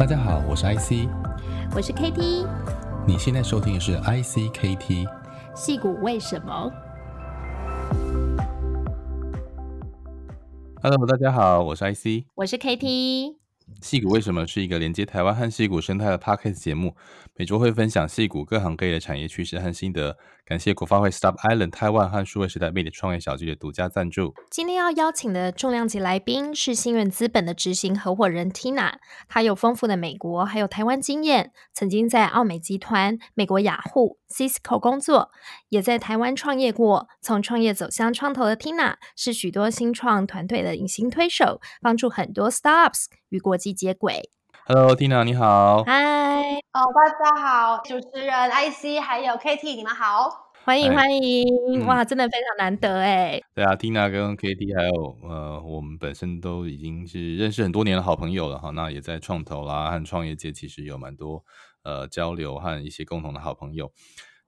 大家好，我是 IC， 我是 KT， 你现在收听的是 ICKT 矽谷为什么。 Hello， 大家好，我是 IC， 我是 KT。 矽谷为什么是一个连接台湾和矽谷生态的 Podcast 节目，每周会分享矽谷各行各业的产业趋势和心得。感谢国发会 Stop Island 台湾和数位时代魅力创业小聚的独家赞助。今天要邀请的重量级来宾是新源资本的执行合伙人 Tina， 她有丰富的美国还有台湾经验，曾经在澳美集团、美国 Yahoo、Cisco 工作，也在台湾创业过。从创业走向创投的 Tina 是许多新创团队的隐形推手，帮助很多 Startups 与国际接轨。Hello Tina， 你好。嗨，大家好，主持人 IC 还有 KT， 你们好。欢迎欢迎、哇，真的非常难得哎。对啊， Tina 跟 KT 还有我们本身都已经是认识很多年的好朋友了哈。那也在创投啦和创业界其实有蛮多交流和一些共同的好朋友。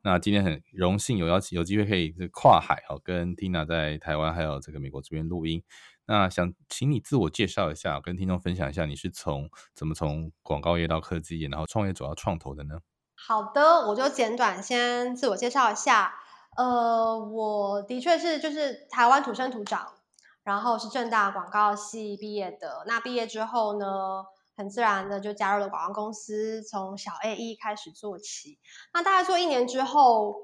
那今天很荣幸有机会可以跨海跟 Tina 在台湾还有这个美国这边录音。那想请你自我介绍一下，跟听众分享一下你是怎么从广告业到科技业，然后创业走到创投的呢？好的，我就简短先自我介绍一下。我的确是就是台湾土生土长，然后是政大广告系毕业的。那毕业之后呢，很自然的就加入了广告公司，从小 AE 开始做起。那大概做1年之后，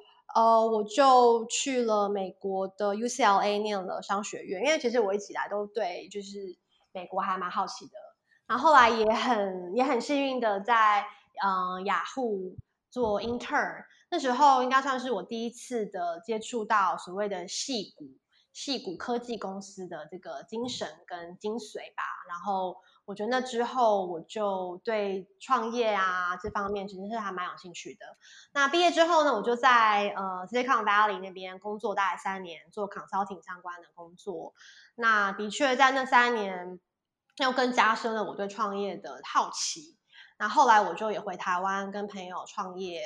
我就去了美国的 UCLA 念了商学院，因为其实我一直以来都对就是美国还蛮好奇的。然后后来也很幸运的在Yahoo做 intern， 那时候应该算是我第一次的接触到所谓的矽谷科技公司的这个精神跟精髓吧。然后我觉得那之后我就对创业啊这方面其实是还蛮有兴趣的。那毕业之后呢，我就在Silicon Valley 那边工作大概3年，做 consulting 相关的工作。那的确在那3年又更加深了我对创业的好奇。那后来我就也回台湾跟朋友创业，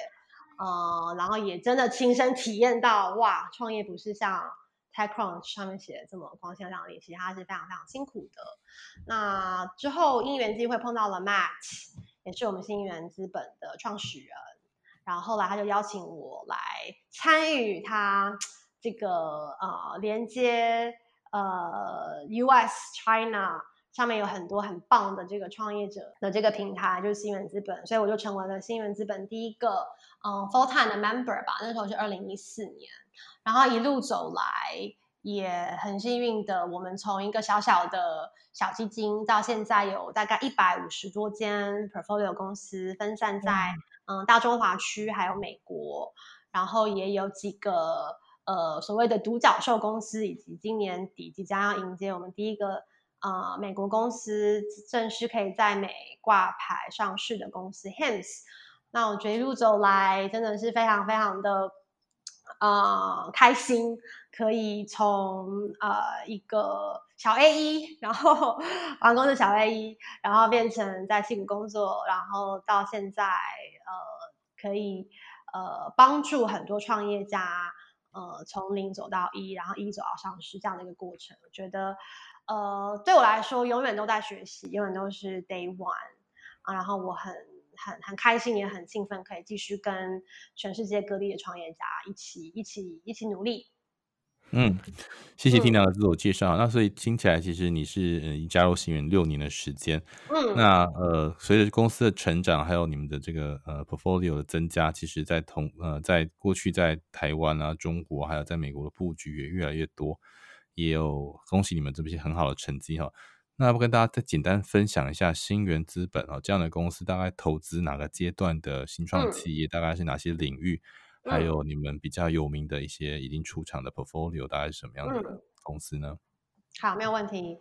然后也真的亲身体验到，哇，创业不是像 TechCrunch 上面写的这么光鲜亮丽，其实它是非常非常辛苦的。那之后因缘机会碰到了 Matt， 也是我们新源资本的创始人，然后后来他就邀请我来参与他这个连接US China。上面有很多很棒的这个创业者的这个平台，就是新源资本，所以我就成为了新源资本第一个full time 的 member 吧。那时候是2014年，然后一路走来也很幸运的，我们从一个小小的小基金到现在有大概150多间 portfolio 公司，分散在大中华区还有美国，然后也有几个所谓的独角兽公司，以及今年底即将要迎接我们第一个美国公司正式可以在美挂牌上市的公司 Hims。 那我觉得一路走来真的是非常非常的开心，可以从一个小 AE， 然后完工的小 AE， 然后变成在矽谷工作，然后到现在可以帮助很多创业家从0走到1，然后1走到上市这样的一个过程。我觉得对我来说永远都在学习，永远都是 day one， 然后我很开心，也很兴奋可以继续跟全世界各地的创业家一起努力。谢谢 Tina 的自我介绍。那所以听起来其实你是加入新源6年的时间。那随着公司的成长还有你们的这个portfolio 的增加，其实在过去在台湾啊、中国还有在美国的布局也越来越多，也有恭喜你们这些很好的成绩。那要不跟大家再简单分享一下新源资本这样的公司大概投资哪个阶段的新创企业，大概是哪些领域，还有你们比较有名的一些已经出场的 portfolio 大概是什么样的公司呢？好，没有问题。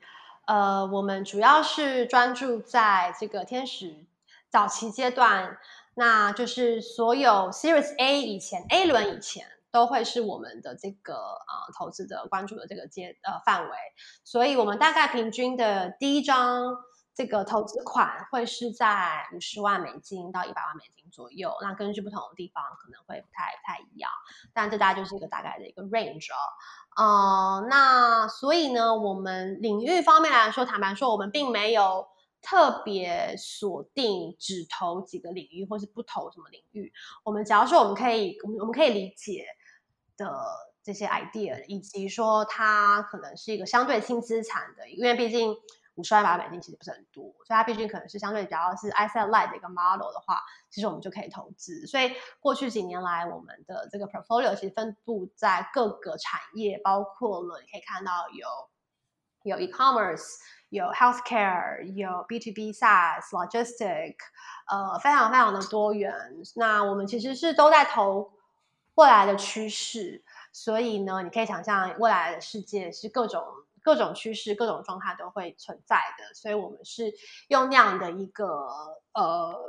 我们主要是专注在这个天使早期阶段，那就是所有 Series A 以前 A 轮以前都会是我们的这个投资的关注的这个范围，所以我们大概平均的第一张这个投资款会是在$500,000到$1,000,000左右，那根据不同的地方可能会不太一样，但这大概就是一个大概的一个 range 那所以呢，我们领域方面来说，坦白说我们并没有特别锁定只投几个领域或是不投什么领域，我们假如说我们可以理解的这些 idea， 以及说它可能是一个相对轻资产的，因为毕竟$50,000-$100,000其实不是很多，所以它毕竟可能是相对比较是 asset light 的一个 model 的话，其实我们就可以投资。所以过去几年来我们的这个 portfolio 其实分布在各个产业，包括了你可以看到有 e-commerce， 有 healthcare， 有 B2B SaaS logistic， 非常非常的多元。那我们其实是都在投未来的趋势，所以呢你可以想象未来的世界是各种趋势各种状态都会存在的，所以我们是用那样的一个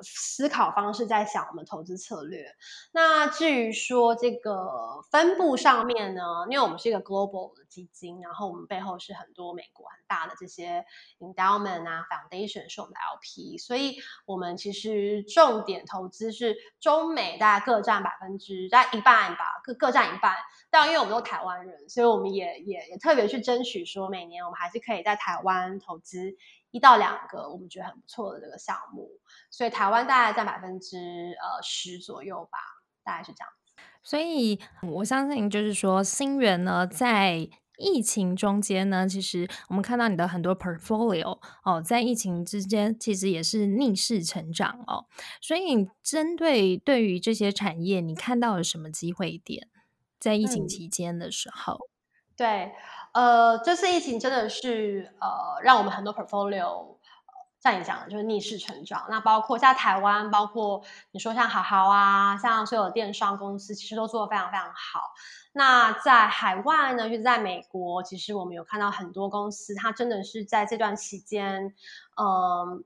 思考方式在想我们投资策略。那至于说这个分布上面呢，因为我们是一个 global 的基金，然后我们背后是很多美国很大的这些 endowment 啊 foundation 是我们的 LP， 所以我们其实重点投资是中美大概各占1/2吧，各占一半。但因为我们都台湾人，所以我们也特别去争取说每年我们还是可以在台湾投资1到2个我们觉得很不错的这个项目，所以台湾大概占10%左右吧，大概是这样。所以我相信就是说新源呢在疫情中间呢，其实我们看到你的很多 portfolio 哦，在疫情之间其实也是逆势成长哦。所以对于这些产业你看到了什么机会点在疫情期间的时候？对，这次疫情真的是让我们很多 portfolio 像你讲的就是逆势成长。那包括像台湾，包括你说像好好啊，像所有电商公司其实都做得非常非常好。那在海外呢，就是在美国，其实我们有看到很多公司它真的是在这段期间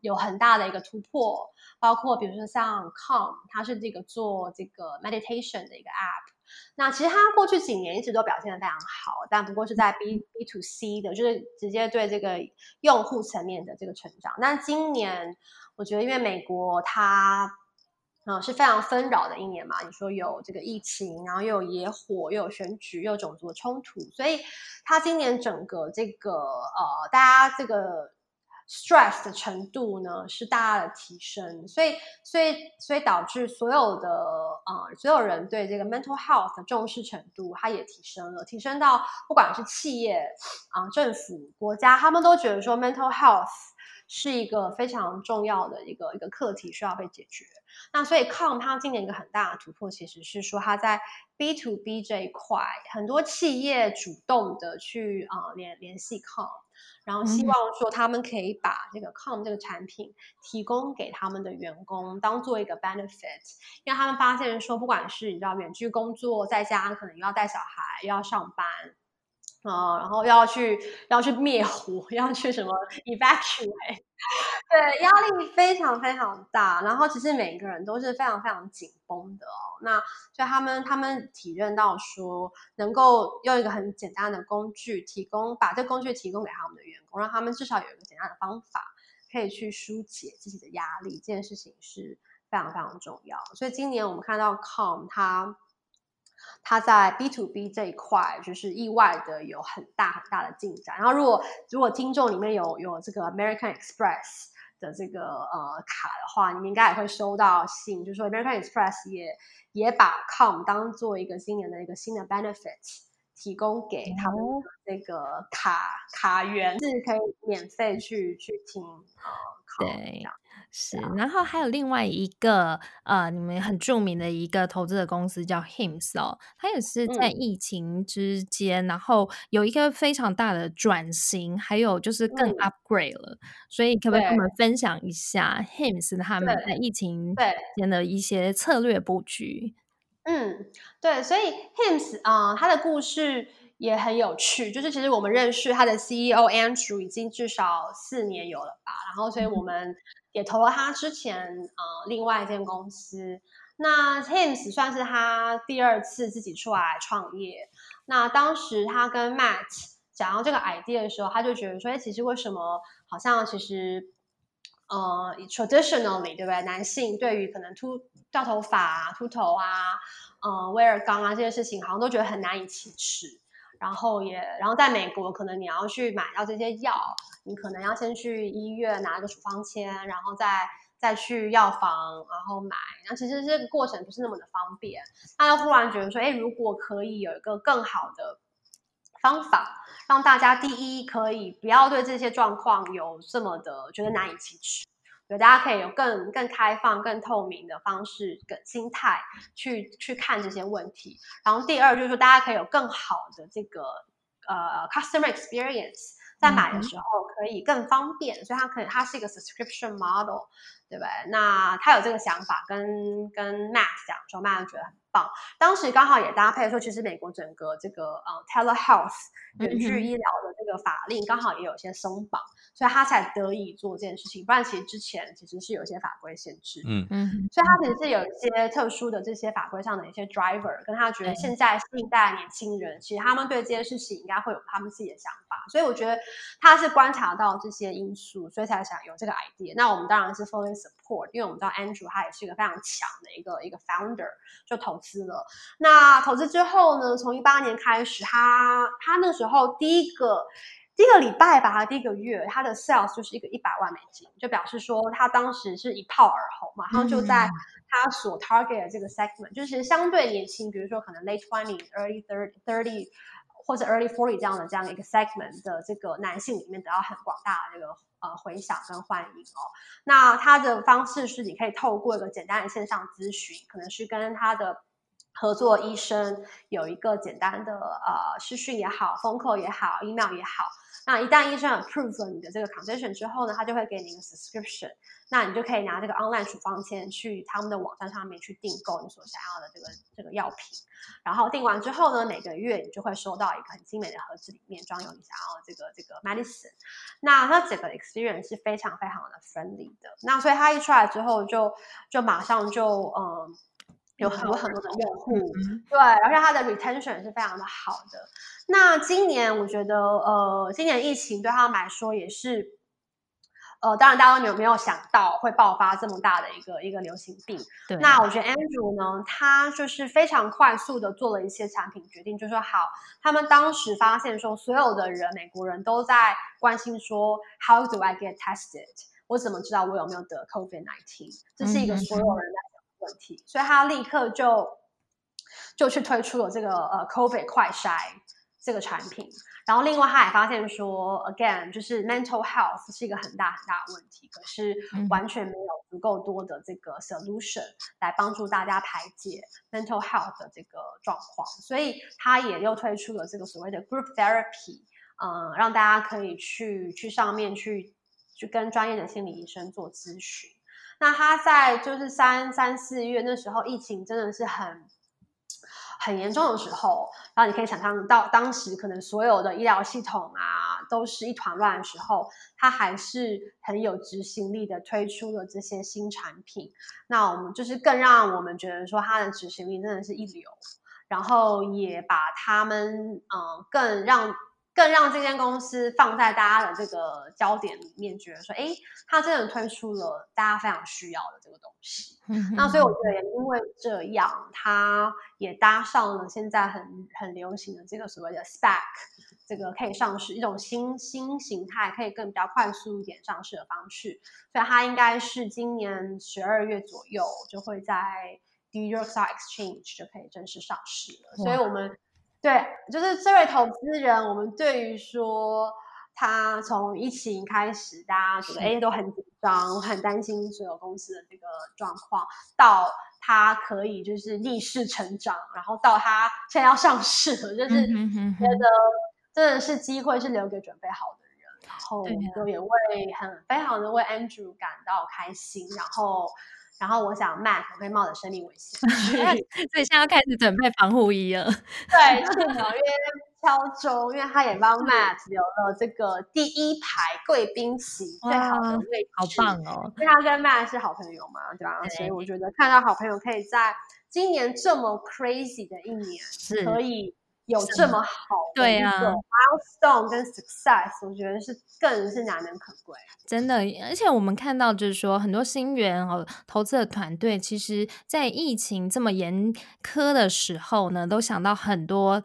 有很大的一个突破，包括比如说像 Calm， 它是这个做这个 meditation 的一个 app，那其实它过去几年一直都表现得非常好，但不过是在 B2C 的，就是直接对这个用户层面的这个成长。但今年我觉得因为美国它是非常纷扰的一年嘛，你说有这个疫情，然后又有野火，又有选举，又有种族的冲突，所以它今年整个这个大家这个stress 的程度呢是大大的提升，所以导致所有的所有人对这个 mental health 的重视程度它也提升到不管是企业政府国家，他们都觉得说 mental health 是一个非常重要的一个课题需要被解决。那所以 Calm 它今年一个很大的突破其实是说它在 B2B 这一块很多企业主动的去联系 Calm，然后希望说他们可以把这个 Calm 这个产品提供给他们的员工当做一个 benefit， 因为他们发现说不管是你知道远距工作，在家可能又要带小孩又要上班然后要去灭火，要去什么 evacuate， 对，压力非常非常大，然后其实每个人都是非常非常紧绷的哦。那所以他们体认到说能够用一个很简单的工具把这工具提供给他们的员工，让他们至少有一个简单的方法可以去疏解自己的压力，这件事情是非常非常重要。所以今年我们看到 Calm 它在 B2B 这一块就是意外的有很大很大的进展。然后如果听众里面有这个 American Express 的这个卡的话，你们应该也会收到信，就是说 American Express 也把 Calm 当做一个今年的一个新的 benefit 提供给他们的这个卡源，是可以免费去听对，是。然后还有另外一个你们很著名的一个投资的公司叫 Hims 哦，它也是在疫情之间然后有一个非常大的转型，还有就是更 upgrade 了，所以可不可以跟我们分享一下 Hims 他们在疫情间的一些策略布局？对，所以 Hims 它的故事也很有趣，就是其实我们认识他的 CEO Andrew 已经至少4年有了吧，然后所以我们也投了他之前另外一间公司。那 Hims 算是他第2次自己出来创业，那当时他跟 Matt 讲到这个 idea 的时候，他就觉得说其实为什么好像其实traditionally 对不对，男性对于可能掉头发啊、秃头啊、威尔刚啊这些事情好像都觉得很难以启齿，然后在美国可能你要去买到这些药，你可能要先去医院拿个处方签，然后再去药房然后买，那其实这个过程不是那么的方便。那忽然觉得说，哎，如果可以有一个更好的方法，让大家第一可以不要对这些状况有这么的觉得难以启齿，对，大家可以有更开放、更透明的方式、跟心态去看这些问题。然后第二就是说，大家可以有更好的这个customer experience， 在买的时候可以更方便，所以它是一个 subscription model， 对不对？那他有这个想法跟 Matt 讲说 ，Matt 觉得很棒。当时刚好也搭配说，其实美国整个这个telehealth 远距医疗的这个法令刚好也有些松绑，所以他才得以做这件事情。不然其实之前其实是有些法规限制，所以他其实是有一些特殊的这些法规上的一些 driver， 跟他觉得现在新一代年轻人其实他们对这些事情应该会有他们自己的想法，所以我觉得他是观察到这些因素，所以才想有这个 idea。 那我们当然是 fully support， 因为我们知道 Andrew 他也是一个非常强的一个 founder， 就投资了。那投资之后呢，从2018年开始，他那时候第一个礼拜吧，第一个月，他的 sales 就是一个$1,000,000，就表示说他当时是一炮而红嘛，然后就在他所 target 的这个 segment， 就是相对年轻，比如说可能 late 20 early 30或者 early 40这样一个 segment 的这个男性里面得到很广大的这个回响跟欢迎哦。那他的方式是，你可以透过一个简单的线上咨询，可能是跟他的合作医生有一个简单的视讯也好，phone call 也好， email 也好。那一旦医生 approve 了你的这个 condition 之后呢，他就会给你一个 subscription， 那你就可以拿这个 online 处方签去他们的网站上面去订购你所想要的这个药品，然后订完之后呢，每个月你就会收到一个很精美的盒子，里面装有你想要的这个 medicine。 那它整个 experience 是非常非常的 friendly 的，那所以它一出来之后就马上就有很多很多的用户，对，而且它的 retention 是非常的好的。那今年我觉得，今年疫情对他们来说也是，当然大家都没有想到会爆发这么大的一个流行病。对，那我觉得 Andrew 呢，他就是非常快速的做了一些产品决定，就是说好，他们当时发现说，所有的人，美国人都在关心说 ，How do I get tested？ 我怎么知道我有没有得 COVID-19？ 这是一个所有人在问题，所以他立刻就去推出了这个COVID 快筛这个产品。然后另外他也发现说 again 就是 mental health 是一个很大的问题，可是完全没有足够多的这个 solution 来帮助大家排解 mental health 的这个状况，所以他也又推出了这个所谓的 group therapy， 让大家可以去上面去跟专业的心理医生做咨询。那他在就是3、4月那时候，疫情真的是很严重的时候，然后你可以想象到当时可能所有的医疗系统啊都是一团乱的时候，他还是很有执行力的推出了这些新产品。那我们就是更让我们觉得说他的执行力真的是一流，然后也把他们更让这间公司放在大家的这个焦点里面，觉得说，哎，他真的推出了大家非常需要的这个东西。那所以我觉得也因为这样，他也搭上了现在很流行的这个所谓的 SPAC， 这个可以上市一种新形态，可以更比较快速一点上市的方式。所以他应该是今年12月左右就会在 New York Stock Exchange 就可以正式上市了。所以我们。对，就是这位投资人，我们对于说他从疫情开始，大家觉得都很紧张，很担心所有公司的这个状况，到他可以就是逆势成长，然后到他现在要上市了，就是觉得真的是机会是留给准备好的人。然后我也非常的为 Andrew 感到开心，然后我想 Matt 会冒着生命危险所以现在要开始准备防护衣了对，因为敲钟，因为他也帮 Matt 留了这个第一排贵宾席最好的位置，好棒哦，因为他跟 Matt 是好朋友嘛，对吧？对，所以我觉得看到好朋友可以在今年这么 crazy 的一年可以有这么好的一个 milestone 跟 success， 我觉得是更是难能可贵，真的。而且我们看到就是说很多新源投资的团队，其实在疫情这么严苛的时候呢，都想到很多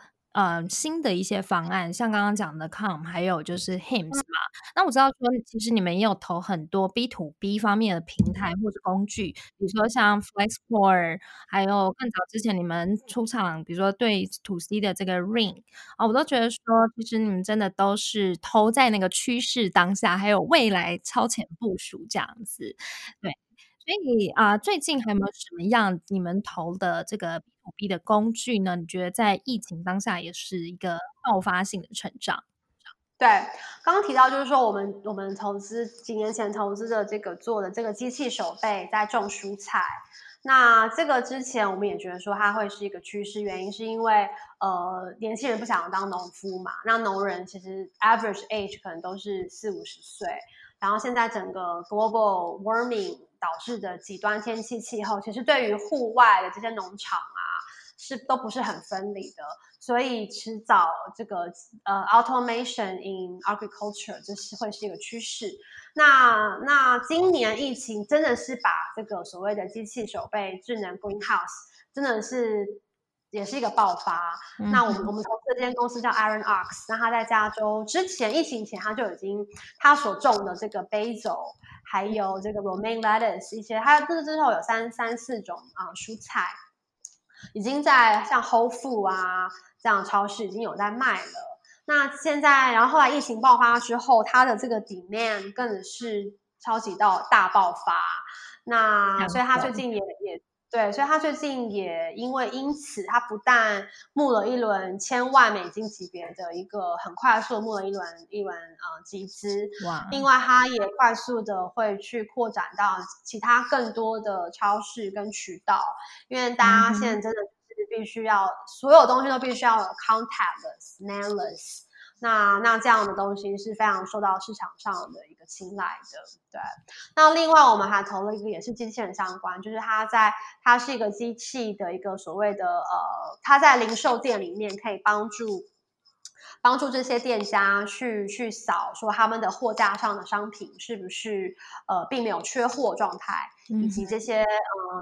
新的一些方案，像刚刚讲的 Calm 还有就是 Hims 嘛。那我知道说其实你们也有投很多 B2B 方面的平台或者工具，比如说像 Flexport， 还有更早之前你们出场比如说对 2C 的这个 Ring，我都觉得说其实你们真的都是投在那个趋势当下还有未来超前部署这样子。对，所以最近还有没有什么样你们投的这个 B2B 的工具呢？你觉得在疫情当下也是一个爆发性的成长？对，刚刚提到就是说我们投资几年前投资的这个做的这个机器手背在种蔬菜，那这个之前我们也觉得说它会是一个趋势，原因是因为年轻人不想当农夫嘛，那农人其实 average age 可能都是40-50岁，然后现在整个 global warming 导致的极端天气气候，其实对于户外的这些农场啊是都不是很分离的，所以迟早这个automation in agriculture 就是会是一个趋势。那今年疫情真的是把这个所谓的机器手背智能 greenhouse 真的是也是一个爆发。那我们投资的这间公司叫 Iron Ox， 那它在加州之前疫情前它就已经它所种的这个 basil 还有这个 romaine lettuce 一些，它这之后有3-4种蔬菜已经在像 Whole Foods 啊这样超市已经有在卖了。那现在然后后来疫情爆发之后，它的这个 demand 更是超级到大爆发，那所以它最近也对，所以他最近也因此他不但募了一轮$1000万级别的一个很快速募了一轮集资，另外他也快速的会去扩展到其他更多的超市跟渠道，因为大家现在真的是必须要所有东西都必须要有 contactless nailless， 那这样的东西是非常受到市场上的一个青睐的。对，那另外我们还投了一个也是机器人相关，就是它是一个机器的一个所谓的它在零售店里面可以帮助这些店家去扫说他们的货架上的商品是不是并没有缺货状态，以及这些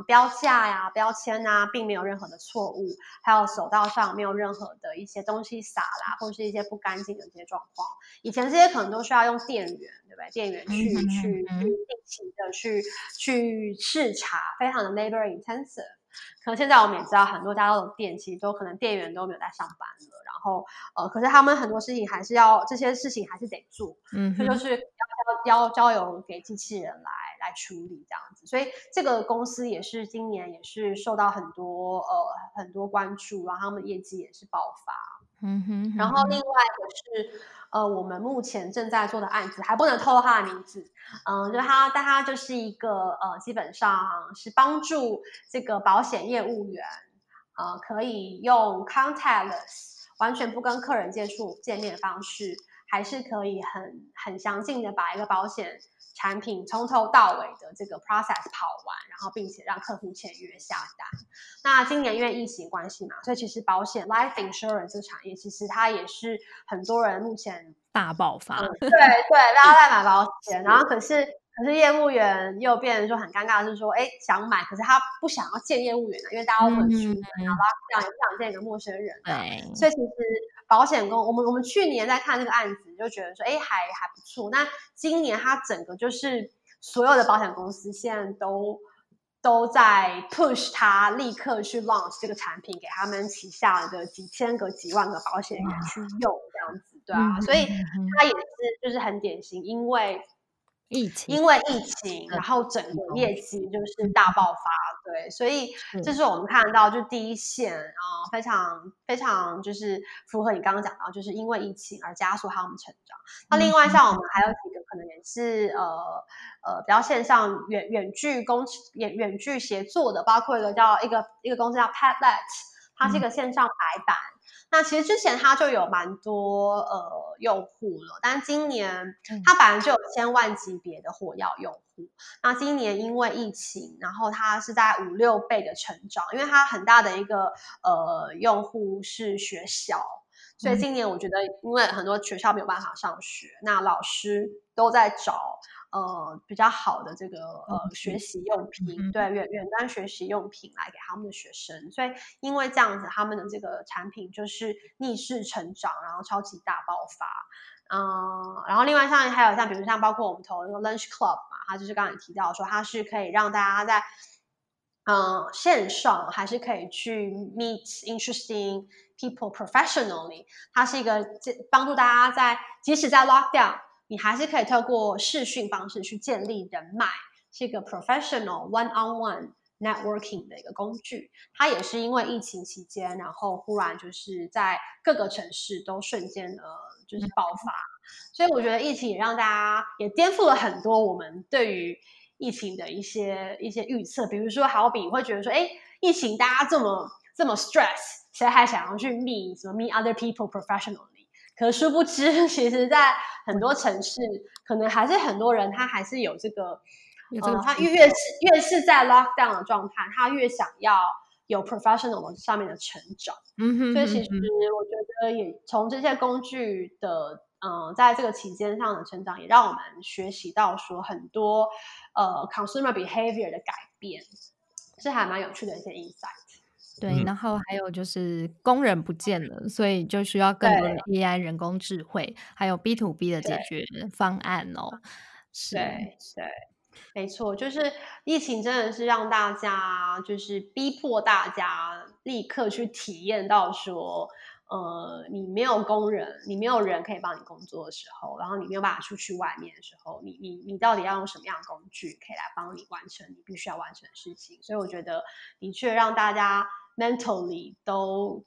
标价呀标签啊并没有任何的错误，还有手道上没有任何的一些东西洒啦或是一些不干净的这些状况。以前这些可能都需要用店员，对不对？店员去定期的去视察，非常的 labor intensive。可能现在我们也知道很多家的店其实都可能店员都没有在上班了，然后可是他们很多事情还是要这些事情还是得做，所以就是要交由给机器人来处理这样子。所以这个公司也是今年也是受到很多关注，然后他们业绩也是爆发。然后另外也是我们目前正在做的案子还不能透露他的名字，就但他就是一个基本上是帮助这个保险业务员可以用 contactless 完全不跟客人见面方式，还是可以很详尽的把一个保险产品从头到尾的这个 process 跑完，然后并且让客户签约下单。那今年因为疫情关系嘛，所以其实保险 life insurance 这个产业其实它也是很多人目前大爆发，对对，大家在买保险，然后可是业务员又变成说很尴尬的是说，想买，可是他不想要见业务员的，因为大家都很出门，然后也不想见一个陌生人，所以其实保险公司我们去年在看这个案子就觉得说，还不错。那今年它整个就是所有的保险公司现在都在 push 它立刻去 launch 这个产品给他们旗下的几千个几万个保险员去用这样子，对啊，所以它也是就是很典型，因为疫情然后整个业绩就是大爆发。对，所以这是我们看到就第一线非常非常就是符合你刚刚讲到，就是因为疫情而加速他们成长。那另外像我们还有几个可能也是比较线上远距协作的，包括一个公司叫 Padlet， 它是一个线上白板。那其实之前它就有蛮多用户了，但今年它本来就有1000万级别的火药用户，那今年因为疫情，然后它是在5-6倍的成长，因为它很大的一个用户是学校，所以今年我觉得因为很多学校没有办法上学，那老师都在找比较好的这个学习用品，对，远端学习用品来给他们的学生。所以因为这样子，他们的这个产品就是逆势成长，然后超级大爆发。然后另外像还有像比如像包括我们投那个 Lunch Club 嘛，它就是刚才提到说它是可以让大家在线上还是可以去 meet interesting people professionally， 它是一个帮助大家在即使在 lockdown， 你还是可以透过视讯方式去建立人脉，是一个 professional one-on-one networking 的一个工具。它也是因为疫情期间，然后忽然就是在各个城市都瞬间就是爆发，所以我觉得疫情也让大家也颠覆了很多我们对于疫情的一些预测。比如说好比会觉得说，诶，疫情大家这么 stress， 谁还想要去 meet 什么 meet other people professionally？ 可殊不知其实在很多城市可能还是很多人他还是有这个他越是在 lockdown 的状态，他越想要有 professional 上面的成长。所以其实我觉得也从这些工具的在这个期间上的成长，也让我们学习到说很多consumer behavior 的改变，是还蛮有趣的一些 insight。 对，然后还有就是工人不见了，所以就需要更多的 AI 人工智慧，还有 B2B 的解决方案哦。是，对，没错，就是疫情真的是让大家就是逼迫大家立刻去体验到说你没有工人，你没有人可以帮你工作的时候，然后你没有办法出去外面的时候，你到底要用什么样的工具可以来帮你完成你必须要完成的事情。所以我觉得的确让大家 mentally 都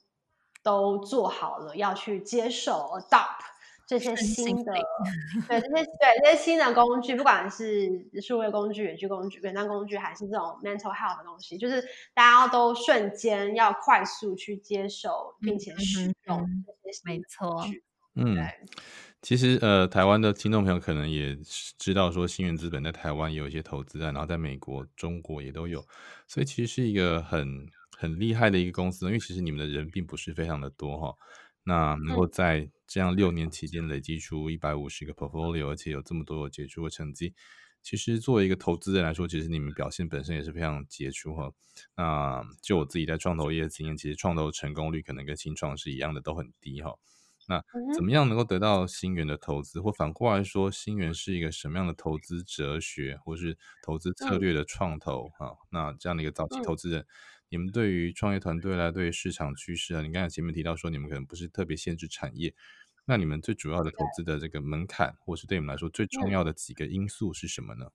做好了要去接受 adopt 这些新的这些新的工具，不管是数位工具、远距工具、远端工具，还是这种 mental health 的东西，就是大家都瞬间要快速去接受并且使用这些新的工具。没错，其实台湾的听众朋友可能也知道说新源资本在台湾也有一些投资案，然后在美国、中国也都有，所以其实是一个很厉害的一个公司，因为其实你们的人并不是非常的多哈，那能够在这样6年期间累积出150个 portfolio， 而且有这么多有杰出的成绩，其实作为一个投资人来说，其实你们表现本身也是非常杰出哈。那就我自己在创投业的经验，其实创投成功率可能跟新创是一样的，都很低哈。那怎么样能够得到新源的投资，或反过来说新源是一个什么样的投资哲学或是投资策略的创投哈？那这样的一个早期投资人，你们对于创业团队啦，对于市场趋势啊，你刚才前面提到说你们可能不是特别限制产业，那你们最主要的投资的这个门槛，或是对你们来说最重要的几个因素是什么呢？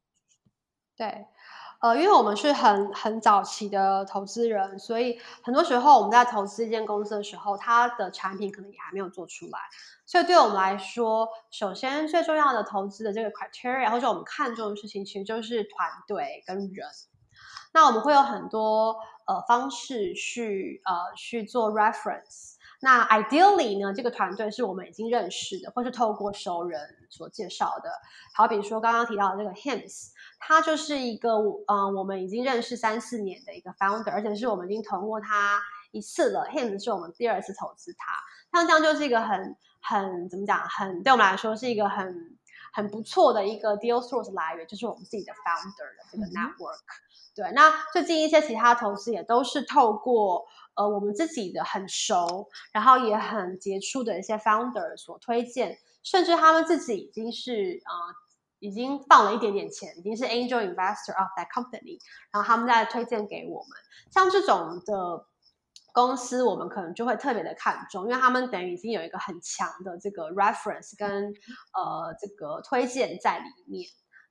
对，因为我们是很早期的投资人，所以很多时候我们在投资一间公司的时候，它的产品可能也还没有做出来，所以对我们来说，首先最重要的投资的这个 criteria 或者我们看重的事情，其实就是团队跟人。那我们会有很多方式去做 reference。 那 ideally 呢，这个团队是我们已经认识的，或是透过熟人所介绍的。好比说刚刚提到的这个 Hims， 它就是一个我们已经认识3-4年的一个 founder， 而且是我们已经投过他一次了， Hims 是我们第2次投资他。像这样就是一个很怎么讲，对我们来说是一个很不错的一个 deal source 来源，就是我们自己的 founder 的这个 network。对，那最近一些其他投资也都是透过我们自己的很熟，然后也很杰出的一些 founder 所推荐，甚至他们自己已经是已经放了一点点钱，已经是 angel investor of that company， 然后他们再推荐给我们。像这种的公司，我们可能就会特别的看重，因为他们等于已经有一个很强的这个 reference 跟这个推荐在里面。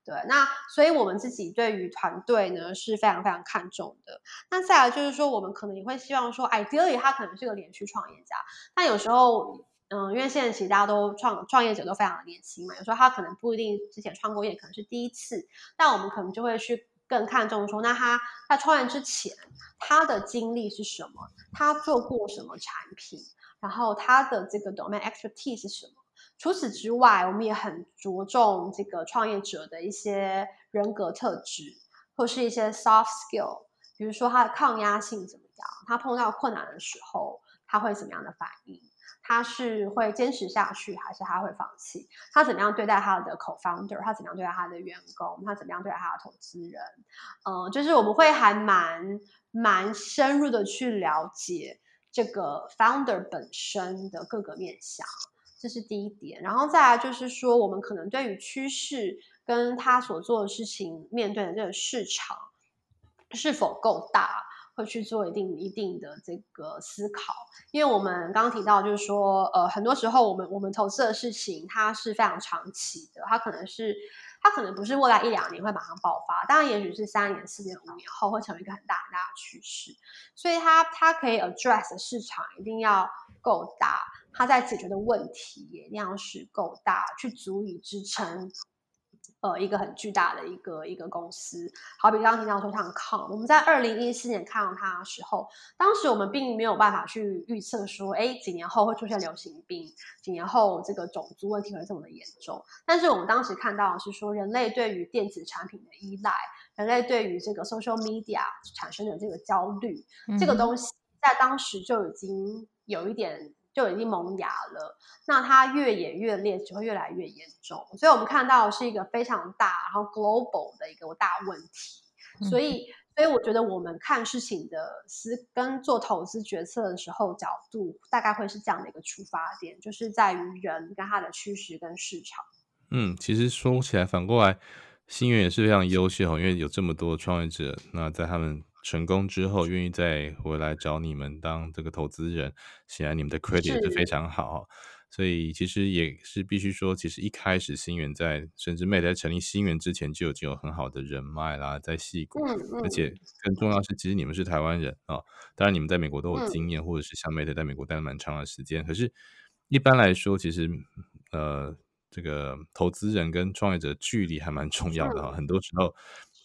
对，那所以我们自己对于团队呢是非常非常看重的。那再来就是说，我们可能也会希望说 ideally 他可能是个连续创业家，但有时候因为现在其实大家都创业者都非常的年轻嘛，有时候他可能不一定之前创过业，可能是第一次，但我们可能就会去更看重说，那他在创业之前他的经历是什么，他做过什么产品，然后他的这个 domain expertise 是什么。除此之外，我们也很着重这个创业者的一些人格特质，或是一些 soft skill， 比如说他的抗压性怎么样，他碰到困难的时候他会怎么样的反应，他是会坚持下去还是他会放弃，他怎么样对待他的 co-founder， 他怎么样对待他的员工，他怎么样对待他的投资人，就是我们会还蛮深入的去了解这个 founder 本身的各个面向，这是第一点。然后再来就是说，我们可能对于趋势跟他所做的事情面对的这个市场是否够大，会去做一定的这个思考。因为我们刚刚提到就是说很多时候我们投资的事情它是非常长期的，它可能不是未来一两年会马上爆发，当然也许是3年4年5年后会成为一个很大很大的趋势，所以它可以 address 的市场一定要够大，它在解决的问题也一定要是够大，去足以支撑一个很巨大的一个公司。好比刚刚听到说像 Calm， 我们在2014年看到它的时候，当时我们并没有办法去预测说几年后会出现流行病，几年后这个种族问题会这么的严重，但是我们当时看到的是说人类对于电子产品的依赖，人类对于这个 social media 产生的这个焦虑，这个东西在当时就已经萌芽了，那它越演越烈，只会越来越严重。所以我们看到是一个非常大，然后 global 的一个大问题。所以我觉得我们看事情的跟做投资决策的时候角度，大概会是这样的一个出发点，就是在于人跟它的趋势跟市场。其实说起来，反过来，新源也是非常优秀，因为有这么多创业者，那在他们成功之后愿意再回来找你们当这个投资人，显然你们的 credit 是非常好，所以其实也是必须说，其实一开始新源在甚至Matt在成立新源之前就有很好的人脉啦，在矽谷，而且更重要是其实你们是台湾人啊，当然你们在美国都有经验，或者是像Matt在美国待了蛮长的时间，可是一般来说其实这个投资人跟创业者距离还蛮重要的，很多时候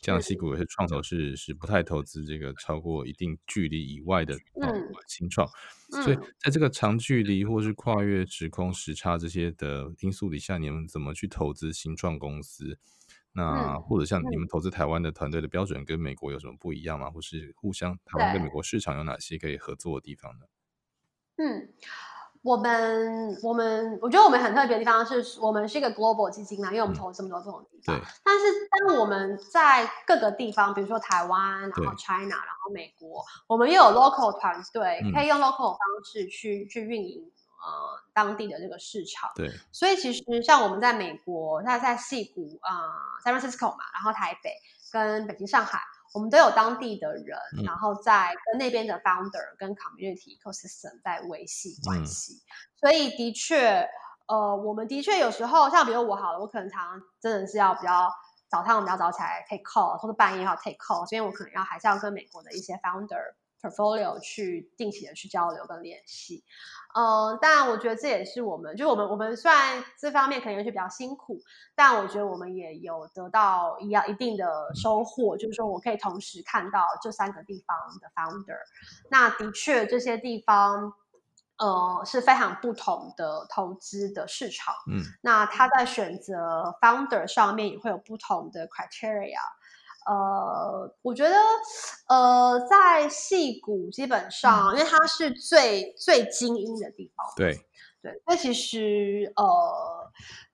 像矽谷也是创投是不太投资这个超过一定距离以外的新创，所以在这个长距离或是跨越时空时差这些的因素底下，你们怎么去投资新创公司？那或者像你们投资台湾的团队的标准跟美国有什么不一样吗？或是互相台湾跟美国市场有哪些可以合作的地方呢？我觉得我们很特别的地方是我们是一个 global 基金嘛，因为我们投了这么多不同的地方，但我们在各个地方，比如说台湾，然后 China， 然后美国，我们又有 local 团队，可以用 local 的方式去运营当地的这个市场。对，所以其实像我们在美国，在矽谷San Francisco 嘛，然后台北跟北京、上海，我们都有当地的人，然后在跟那边的 founder 跟 community ecosystem 在维系关系，所以的确我们的确有时候像比如我好了，我可能常常真的是要比较早上比较早起来 take call， 或者半夜要 take call， 所以我可能还是要跟美国的一些 founder portfolio 去定期的去交流跟联系。但我觉得这也是我们，就是我们虽然这方面可能也是比较辛苦，但我觉得我们也有得到一定的收获，就是说我可以同时看到这3个地方的 founder， 那的确这些地方是非常不同的投资的市场，那他在选择 founder 上面也会有不同的 criteria。我觉得在矽谷基本上，因为它是最精英的地方，对，所以其实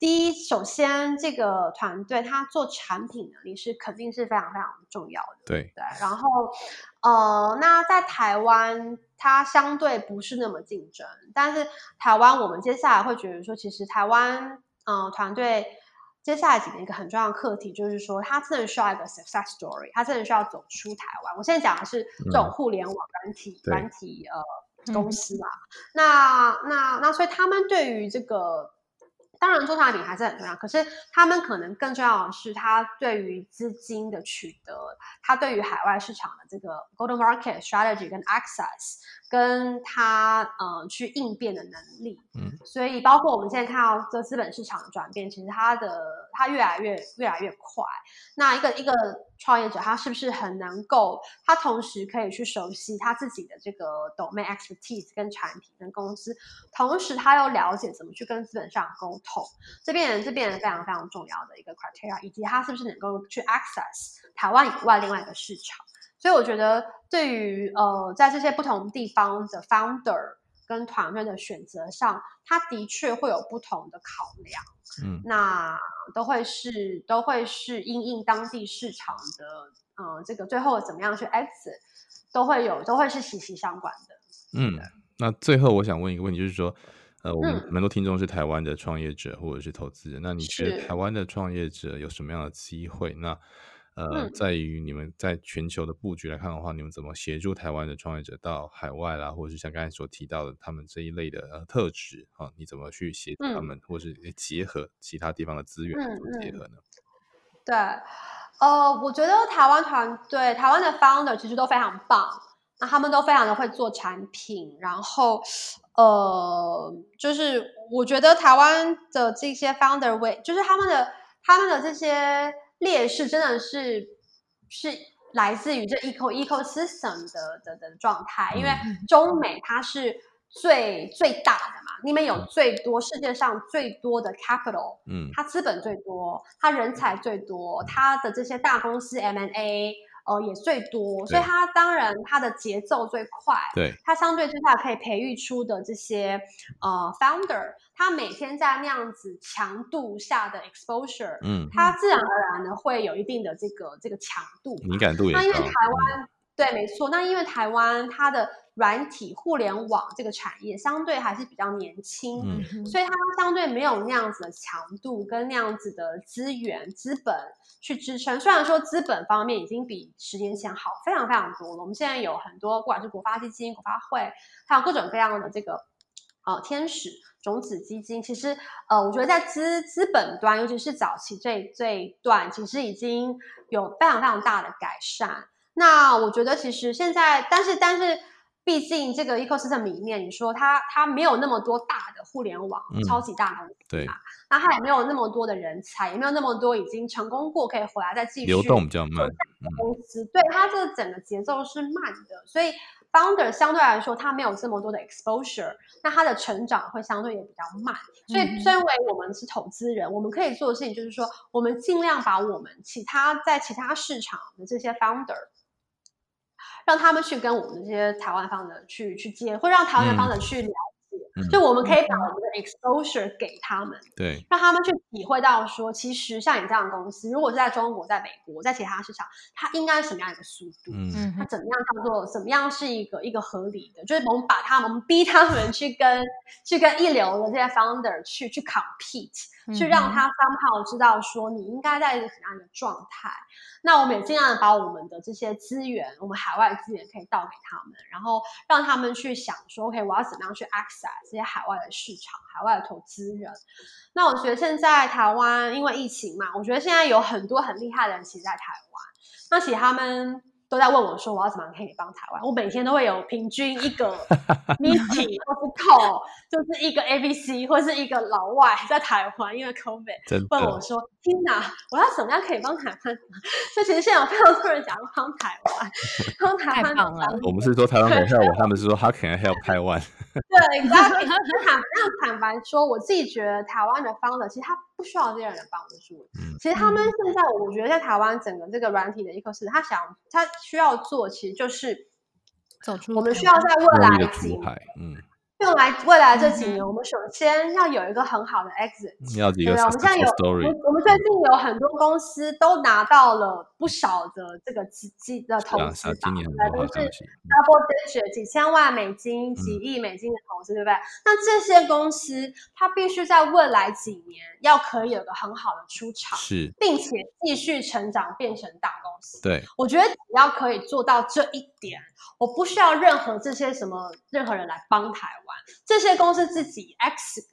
第一，首先这个团队它做产品能力是肯定是非常非常重要的，对。然后那在台湾它相对不是那么竞争，但是台湾我们接下来会觉得说，其实台湾团队接下来几年一个很重要的课题就是说，他真的需要一个 success story， 他真的需要走出台湾。我现在讲的是这种互联网软体公司嘛，那所以他们对于这个，当然做产品还是很重要，可是他们可能更重要的是他对于资金的取得，他对于海外市场的这个 go to market strategy 跟 access， 跟他去应变的能力，所以包括我们现在看到这资本市场的转变，其实它越来越快。那一个创业者，他是不是很能够，他同时可以去熟悉他自己的这个 domain expertise 跟产品跟公司，同时他又了解怎么去跟资本市场沟通，这变得非常非常重要的一个 criteria， 以及他是不是能够去 access 台湾以外另外一个市场。所以我觉得对于在这些不同地方的 founder 跟团队的选择上，它的确会有不同的考量，那都会是因应当地市场的这个最后怎么样去 exit 都会是息息相关的。那最后我想问一个问题，就是说我们蛮多听众是台湾的创业者或者是投资人，那你觉得台湾的创业者有什么样的机会？那在于你们在全球的布局来看的话，你们怎么协助台湾的创业者到海外啦，或者是像刚才所提到的他们这一类的特质啊，你怎么去协助他们，或是结合其他地方的资源结合呢？对，我觉得台湾团队、台湾的 founder 其实都非常棒，那他们都非常的会做产品，然后就是我觉得台湾的这些 founder 就是他们的这些劣势真的是来自于这 ecosystem 的状态，因为中美它是最大的嘛，那边有最多世界上最多的 capital， 它资本最多，它人才最多，它的这些大公司 M&A 也最多，所以它当然它的节奏最快，对，它相对之下可以培育出的这些founder， 他每天在那样子强度下的 exposure， 他自然而然的会有一定的这个强度，敏感度也高。那因为台湾对没错，那因为台湾它的软体互联网这个产业相对还是比较年轻，所以它相对没有那样子的强度跟那样子的资源资本去支撑。虽然说资本方面已经比10年前好非常非常多了，我们现在有很多不管是国发基金、国发会，还有各种各样的这个天使种子基金，其实我觉得在资本端，尤其是早期这一段，其实已经有非常非常大的改善。那我觉得其实现在，但是毕竟这个 ecosystem 里面，你说它没有那么多大的互联网超级大公司，对，那它也没有那么多的人才，也没有那么多已经成功过可以回来再继续流动比较慢公司，对，它这整个节奏是慢的，所以 founder 相对来说它没有这么多的 exposure， 那它的成长会相对也比较慢。所以身为我们是投资人，我们可以做的事情就是说，我们尽量把我们其他市场的这些 founder，让他们去跟我们这些台湾方的去接，或让台湾方的去了解，就我们可以把我们的 exposure 给他们，对，让他们去体会到说，其实像你这样的公司，如果是在中国、在美国、在其他市场，它应该什么样一个速度，它怎么样叫做怎么样是一个合理的，就是我们把他们逼他们去跟一流的这些 founder 去 compete。去让他somehow知道说你应该在一个什么样的状态，那我们也尽量把我们的这些资源，我们海外资源可以倒给他们，然后让他们去想说 OK 我要怎么样去 access 这些海外的市场、海外的投资人。那我觉得现在台湾因为疫情嘛，我觉得现在有很多很厉害的人其实在台湾，那其实他们都在问我说我要怎么可以帮台湾。我每天都会有平均一个 meeting 或是 call， 就是一个 ABC 或是一个老外在台湾因为 COVID 问我说 Tina 我要怎么样可以帮台湾。所以其实现在有非常多人想要帮台湾帮台湾了，我们是说台湾可以 help 我，他们是说 how can I help 台湾。对，你知道坦白说我自己觉得台湾的founder其实他不需要这些人的帮助，其实他们现在我觉得在台湾整个这个软体的 ecosystem， 他需要做其实就是我们需要在未来几年，用来未来这几年，我们首先要有一个很好的 exit， 要几个 success story。 我们最近有很多公司都拿到了不少的这个投资吧，都是 double digit 几千万美金、几亿美金的投资，对不对？那这些公司它必须在未来几年要可以有个很好的出场，是，并且继续成长变成大公司。对，我觉得只要可以做到这一点，我不需要任何这些什么任何人来帮台湾。这些公司自己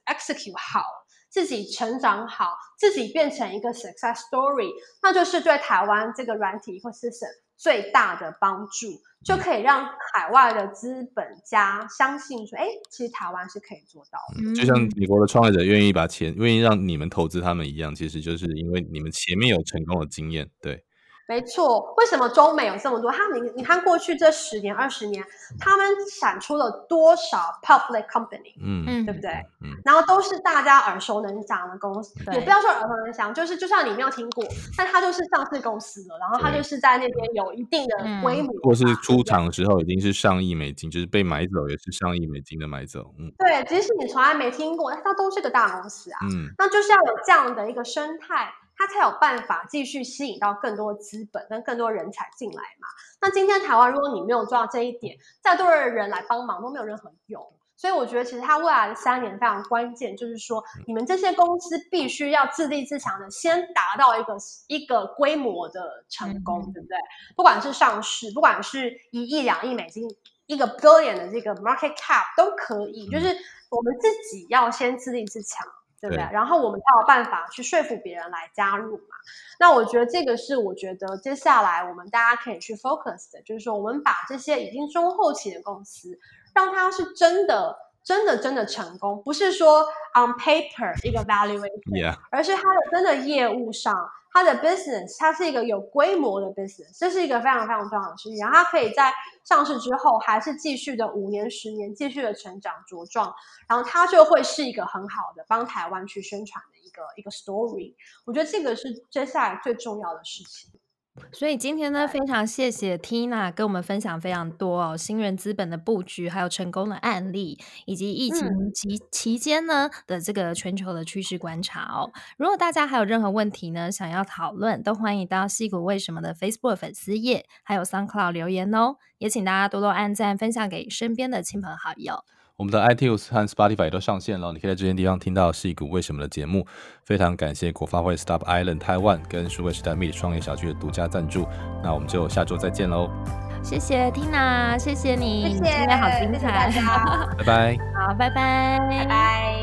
execute 好，自己成长好，自己变成一个 success story， 那就是对台湾这个软体 ecosystem 最大的帮助，就可以让海外的资本家相信说，其实台湾是可以做到的。就像美国的创业者愿意把钱，愿意让你们投资他们一样，其实就是因为你们前面有成功的经验，对。没错，为什么中美有这么多？他们，你看过去这10年、20年，他们闪出了多少 public company， 嗯，对不对？嗯，然后都是大家耳熟能详的公司，也不要说耳熟能详，就是就算你没有听过，但它就是上市公司了，然后它就是在那边有一定的规模，或是出厂的时候已经是100亿美金，就是被买走也是100亿美金的买走，嗯，对，即使你从来没听过，但它都是个大公司啊，嗯，那就是要有这样的一个生态。它才有办法继续吸引到更多资本跟更多人才进来嘛。那今天台湾如果你没有做到这一点，再多的人来帮忙都没有任何用。所以我觉得其实它未来的3年非常关键，就是说你们这些公司必须要自立自强的先达到一个规模的成功，对不对？不管是上市，不管是1亿2亿美金，一个 billion 的这个 market cap 都可以，就是我们自己要先自立自强，对不对？然后我们才有办法去说服别人来加入嘛。那我觉得这个是我觉得接下来我们大家可以去 focus 的，就是说我们把这些已经中后期的公司，让它是真的成功，不是说 on paper 一个 valuation，yeah. 而是它的真的业务上，它的 business， 它是一个有规模的 business， 这是一个非常非常重要的事情。然后它可以在上市之后还是继续的5年10年继续的成长茁壮，然后它就会是一个很好的帮台湾去宣传的一个 story。 我觉得这个是接下来最重要的事情。所以今天呢，非常谢谢 Tina 跟我们分享非常多哦，新人资本的布局，还有成功的案例，以及疫情期间呢的这个全球的趋势观察哦。如果大家还有任何问题呢，想要讨论，都欢迎到矽谷为什么的 Facebook 粉丝页，还有 SoundCloud 留言哦。也请大家多多按赞，分享给身边的亲朋好友。我们的 iTunes 和 Spotify 也都上线了，你可以在这些地方听到矽谷为什么的节目。非常感谢国发会 Stop Island 台湾跟数位时代 Meet 创业小聚的独家赞助，那我们就下周再见咯。谢谢 Tina， 谢谢你，谢谢，今天好精彩，谢谢大家拜拜，好，拜拜，拜拜。